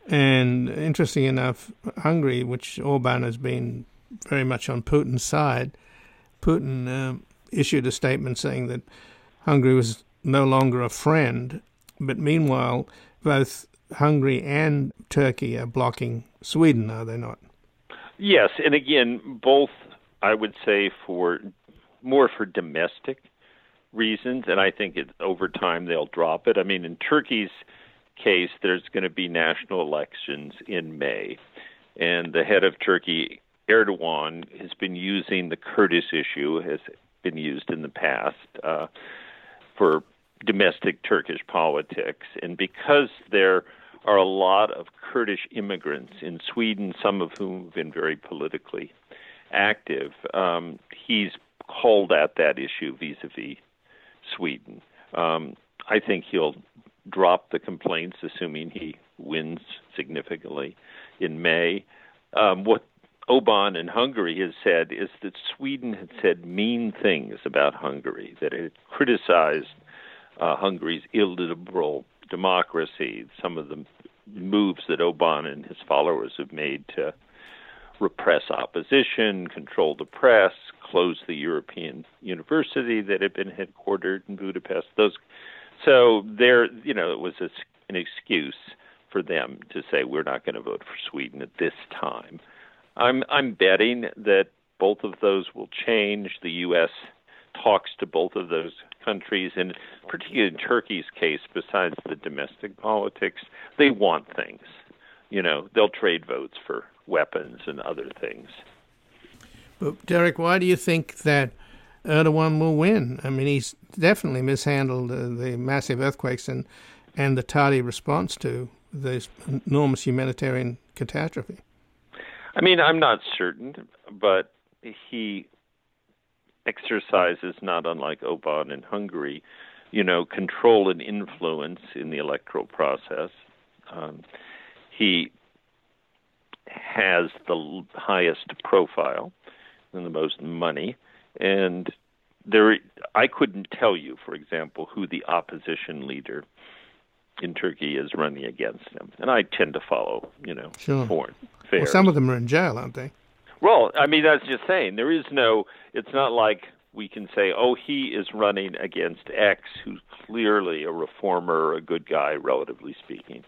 And interesting enough, Hungary, which Orban has been very much on Putin's side, Putin issued a statement saying that Hungary was no longer a friend. But meanwhile, both Hungary and Turkey are blocking Sweden, are they not? Yes. And again, both, I would say, for domestic reasons. And I think over time they'll drop it. I mean, in Turkey's case, there's going to be national elections in May. And the head of Turkey, Erdogan, has been using the Kurdish issue, has been used in the past for domestic Turkish politics. And because there are a lot of Kurdish immigrants in Sweden, some of whom have been very politically active, he's called at that issue vis-a-vis Sweden. I think he'll drop the complaints, assuming he wins significantly in May. What Orban in Hungary has said is that Sweden had said mean things about Hungary, that it criticized Hungary's illiberal democracy, some of the moves that Orban and his followers have made to repress opposition, control the press, close the European university that had been headquartered in Budapest. So there, you know, it was an excuse for them to say we're not going to vote for Sweden at this time. I'm betting that both of those will change. The U.S. talks to both of those countries, and particularly in Turkey's case, besides the domestic politics, they want things. You know, they'll trade votes for weapons and other things. But Derek, why do you think that Erdogan will win? I mean, he's definitely mishandled the massive earthquakes and the tardy response to this enormous humanitarian catastrophe. I mean, I'm not certain, but he exercises, not unlike Orban in Hungary, you know, control and influence in the electoral process. He has the highest profile and the most money. And there, I couldn't tell you, for example, who the opposition leader in Turkey is running against him. And I tend to follow, you know, foreign affairs. Well, some of them are in jail, aren't they? Well, I mean, that's just saying. There is no, it's not like we can say, oh, he is running against X, who's clearly a reformer, a good guy, relatively speaking.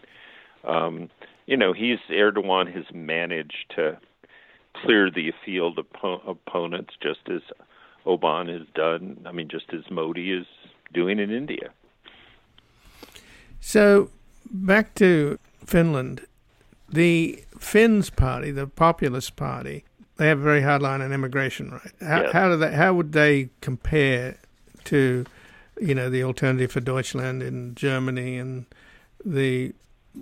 You know, Erdogan has managed to clear the field of opponents, just as Orban has done. I mean, just as Modi is doing in India. So back to Finland, the Finns Party, the populist party, they have a very hard line on immigration, right? How would they compare to, you know, the Alternative for Deutschland in Germany and the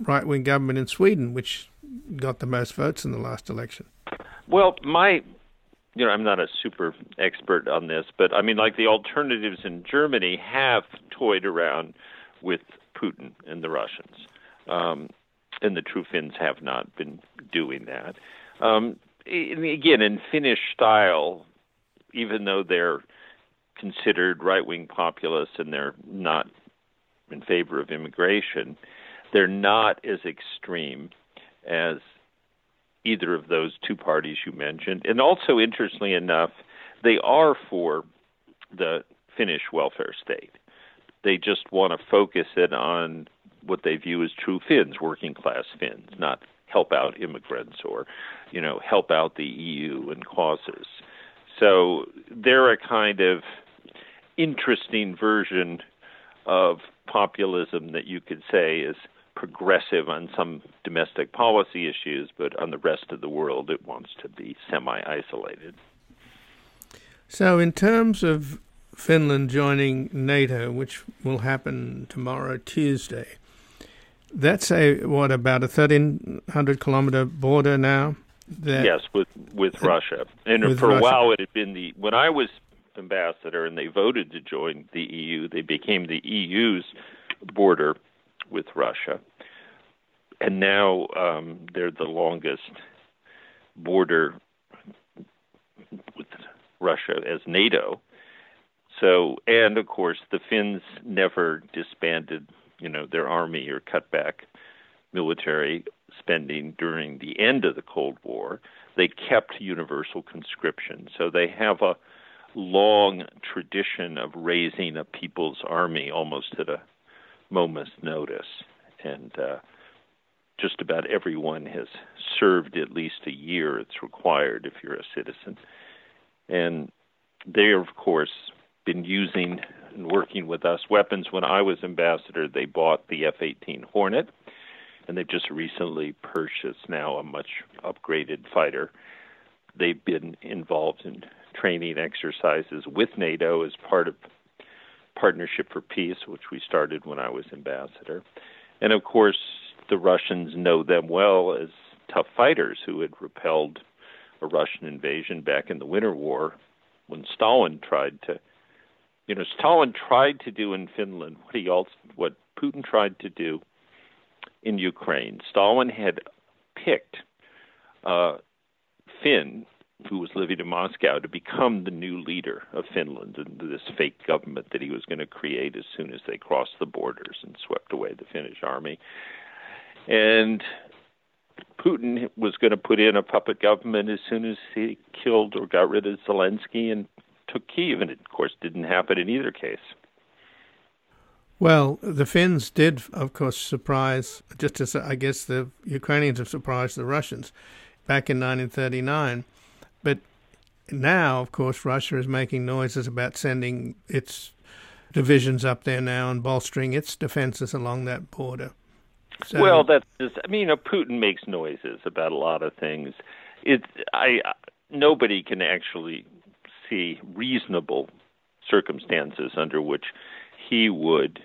right-wing government in Sweden, which got the most votes in the last election? Well, you know, I'm not a super expert on this, but I mean, like the alternatives in Germany have toyed around with Putin and the Russians, and the true Finns have not been doing that. Again, in Finnish style, even though they're considered right-wing populists and they're not in favor of immigration, they're not as extreme as either of those two parties you mentioned. And also, interestingly enough, they are for the Finnish welfare state. They just want to focus it on what they view as true Finns, working-class Finns, not help out immigrants or, you know, help out the EU and causes. So they're a kind of interesting version of populism that you could say is progressive on some domestic policy issues, but on the rest of the world, it wants to be semi-isolated. So in terms of Finland joining NATO, which will happen tomorrow, Tuesday, that's about a 1,300-kilometer border now? Yes, with Russia. And for a while, it had been when I was ambassador and they voted to join the EU, they became the EU's border with Russia. And now they're the longest border with Russia as NATO. So, and of course, the Finns never disbanded, their army or cut back military spending during the end of the Cold War. They kept universal conscription. So they have a long tradition of raising a people's army almost at a moment's notice. And just about everyone has served at least a year. It's required if you're a citizen. And they, of course, been using and working with us weapons. When I was ambassador, they bought the F-18 Hornet, and they've just recently purchased now a much upgraded fighter. They've been involved in training exercises with NATO as part of Partnership for Peace, which we started when I was ambassador. And of course, the Russians know them well as tough fighters who had repelled a Russian invasion back in the Winter War when Stalin tried to do in Finland what Putin tried to do in Ukraine. Stalin had picked Finn, who was living in Moscow, to become the new leader of Finland and this fake government that he was going to create as soon as they crossed the borders and swept away the Finnish army. And Putin was going to put in a puppet government as soon as he killed or got rid of Zelensky and took Kyiv, and it, of course, didn't happen in either case. Well, the Finns did, of course, surprise, just as I guess the Ukrainians have surprised the Russians back in 1939. But now, of course, Russia is making noises about sending its divisions up there now and bolstering its defenses along that border. So, well, that's just, Putin makes noises about a lot of things. Nobody can actually see reasonable circumstances under which he would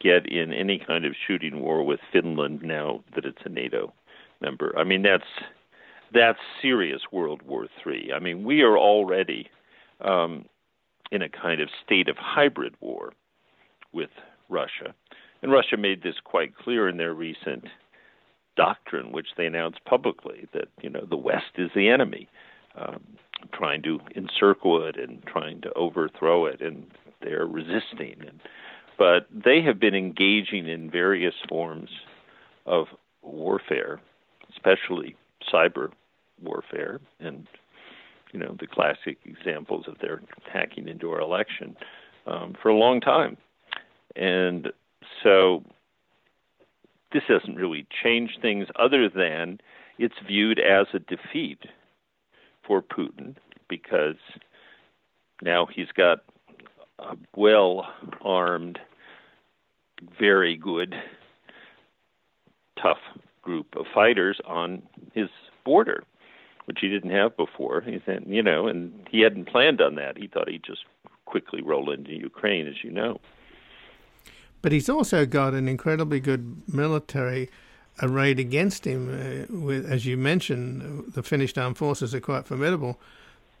get in any kind of shooting war with Finland now that it's a NATO member. That's serious World War III. We are already in a kind of state of hybrid war with Russia. And Russia made this quite clear in their recent doctrine, which they announced publicly, that, the West is the enemy, trying to encircle it and trying to overthrow it, and they're resisting. But they have been engaging in various forms of warfare, especially cyber warfare, and, the classic examples of their hacking into our election for a long time. And so this doesn't really change things other than it's viewed as a defeat for Putin, because now he's got a well-armed, very good, tough group of fighters on his border, which he didn't have before. He said, and he hadn't planned on that. He thought he'd just quickly roll into Ukraine, as you know. But he's also got an incredibly good military arrayed against him. As you mentioned, the Finnish armed forces are quite formidable.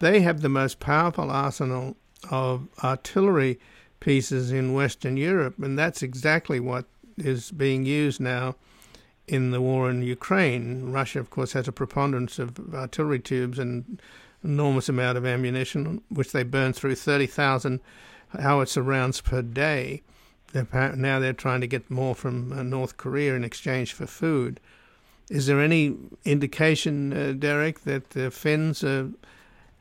They have the most powerful arsenal of artillery pieces in Western Europe, and that's exactly what is being used now in the war in Ukraine. Russia, of course, has a preponderance of artillery tubes and enormous amount of ammunition, which they burn through 30,000 howitzer rounds per day. Now they're trying to get more from North Korea in exchange for food. Is there any indication, Derek, that the Finns are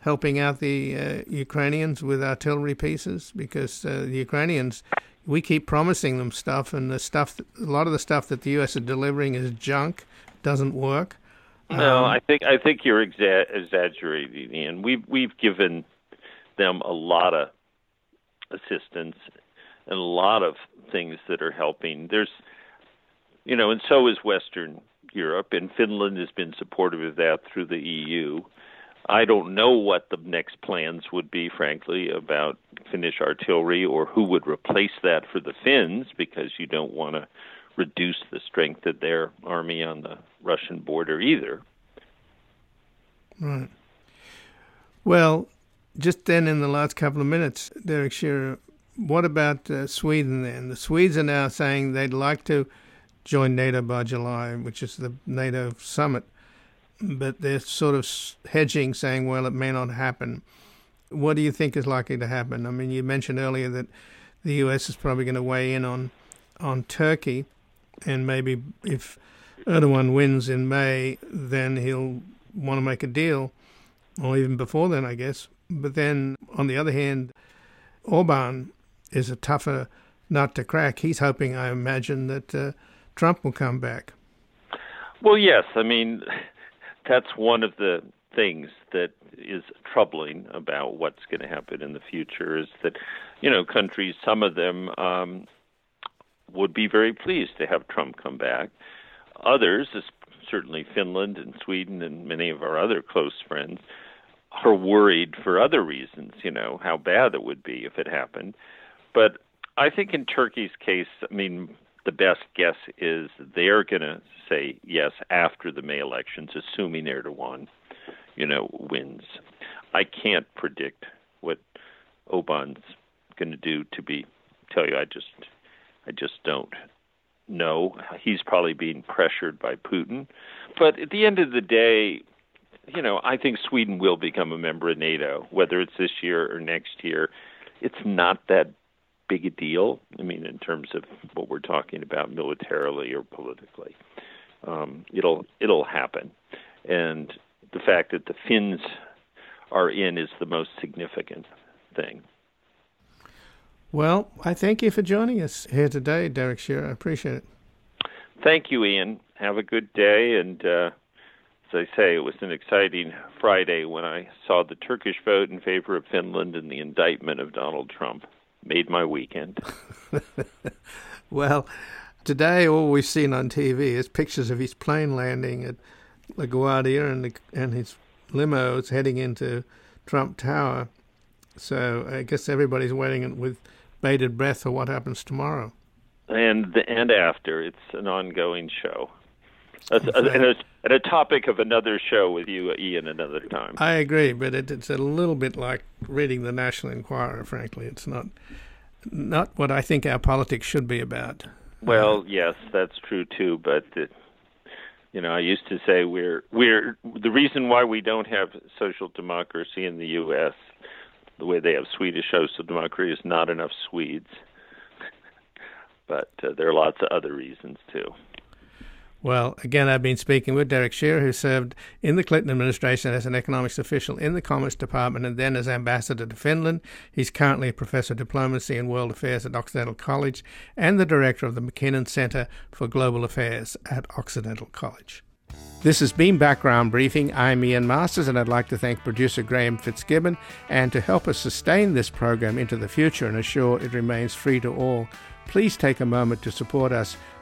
helping out the Ukrainians with artillery pieces? Because the Ukrainians, we keep promising them stuff, and a lot of the stuff that the U.S. is delivering is junk, doesn't work. No, I think you're exaggerating, Ian. We've given them a lot of assistance and a lot of things that are helping. There's, and so is Western Europe, and Finland has been supportive of that through the EU. I don't know what the next plans would be, frankly, about Finnish artillery or who would replace that for the Finns, because you don't want to reduce the strength of their army on the Russian border either. Right. Well, just then in the last couple of minutes, Derek Shearer, what about Sweden then? The Swedes are now saying they'd like to join NATO by July, which is the NATO summit. but they're sort of hedging, saying, well, it may not happen. What do you think is likely to happen? I mean, you mentioned earlier that the U.S. is probably going to weigh in on Turkey, and maybe if Erdogan wins in May, then he'll want to make a deal, or even before then, I guess. But then, on the other hand, Orban is a tougher nut to crack. He's hoping, I imagine, that Trump will come back. Well, yes. I mean, that's one of the things that is troubling about what's going to happen in the future is that, you know, countries, some of them would be very pleased to have Trump come back. Others, certainly Finland and Sweden and many of our other close friends, are worried for other reasons, you know, how bad it would be if it happened. But I think in Turkey's case, I mean, the best guess is they're going to say yes after the May elections, assuming Erdogan, you know, wins. I can't predict what Orban's going to do. I just don't know. He's probably being pressured by Putin. But at the end of the day, you know, I think Sweden will become a member of NATO, whether it's this year or next year. It's not that big a deal, I mean, in terms of what we're talking about militarily or politically. It'll happen. And the fact that the Finns are in is the most significant thing. Well, I thank you for joining us here today, Derek Shearer. I appreciate it. Thank you, Ian. Have a good day. And as I say, it was an exciting Friday when I saw the Turkish vote in favor of Finland and the indictment of Donald Trump. Made my weekend. Well, today all we've seen on TV is pictures of his plane landing at LaGuardia and his limos heading into Trump Tower. So I guess everybody's waiting with bated breath for what happens tomorrow. And after. It's an ongoing show. And a topic of another show with you, Ian, another time. I agree, but it's a little bit like reading the National Enquirer, frankly. It's not what I think our politics should be about. Well, yes, that's true, too, but... You know, I used to say we're the reason why we don't have social democracy in the U.S. the way they have Swedish social democracy is not enough Swedes. But there are lots of other reasons, too. Well, again, I've been speaking with Derek Shearer, who served in the Clinton administration as an economics official in the Commerce Department and then as ambassador to Finland. He's currently a professor of diplomacy and world affairs at Occidental College and the director of the McKinnon Center for Global Affairs at Occidental College. This has been Background Briefing. I'm Ian Masters, and I'd like to thank producer Graham Fitzgibbon. And to help us sustain this program into the future and assure it remains free to all, please take a moment to support us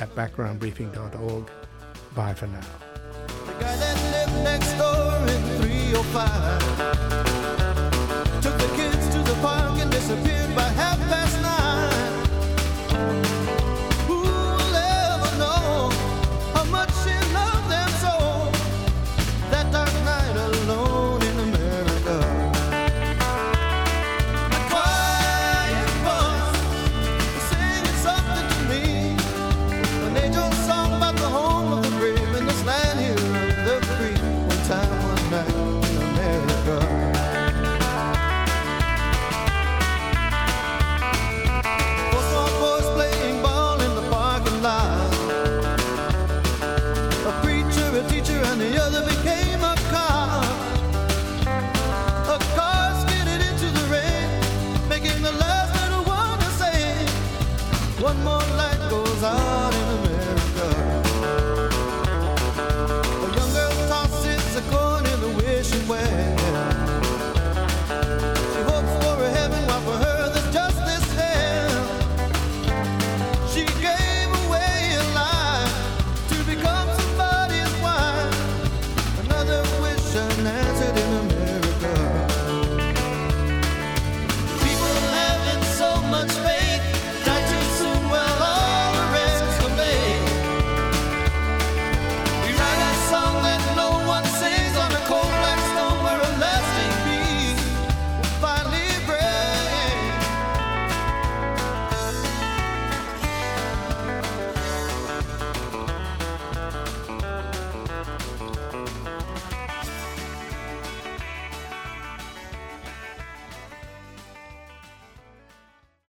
at backgroundbriefing.org. Bye for now. The guy that lived next door in 305 took the kids to the park and disappeared by 9:30. Who'll ever know how much she loved them so? That dark night alone. One more light goes out in